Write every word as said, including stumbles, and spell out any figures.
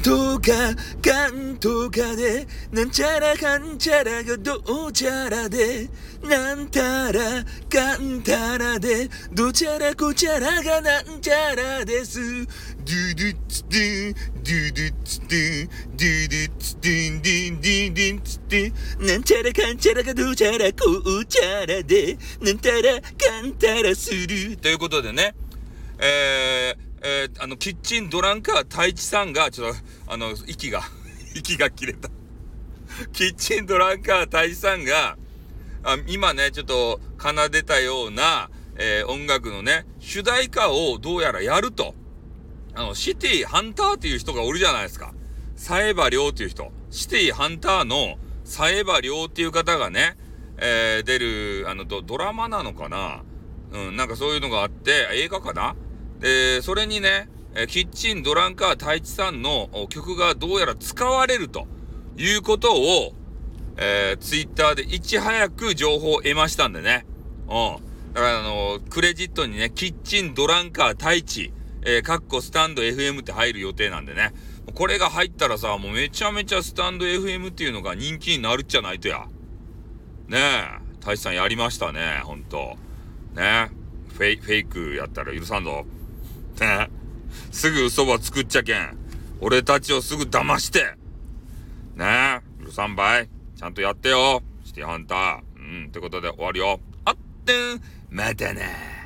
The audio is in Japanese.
とかかんとかでなんちゃらかんちゃらがどうちゃらでなんたらかんたらでどちゃらこちゃらがなんちゃらです。ドゥドゥツドゥドゥドゥツドゥドゥドゥツドゥドゥドゥドゥツドゥなんちゃらかんちゃらがどちゃらこうちゃらでなんたらかんたらするということでね、えーえー、あのキッチンドランカー太一さんがちょっとあの息が息が切れたキッチンドランカー太一さんがあ今ねちょっと奏でたような、えー、音楽のね主題歌をどうやらやると。あのシティハンターっていう人がおるじゃないですか。サエバリョウっていう人、シティハンターのサエバリョウっていう方がね、えー、出るあの ド, ドラマなのかな、うん、なんかそういうのがあって映画かな。でそれにねキッチンドランカー太一さんの曲がどうやら使われるということを、えー、ツイッターでいち早く情報を得ましたんでね、うん、だからあのクレジットにねキッチンドランカー太一、えー、かっこスタンド エフエム って入る予定なんでね、これが入ったらさもうめちゃめちゃスタンド エフエム っていうのが人気になるっちゃないとやねえ太一さんやりましたねほんとねフェイ、フェイクやったら許さんぞすぐ嘘ば作っちゃけん俺たちをすぐ騙してねえ許さんばいちゃんとやってよシティハンターうんってことで終わるよあってんまたね。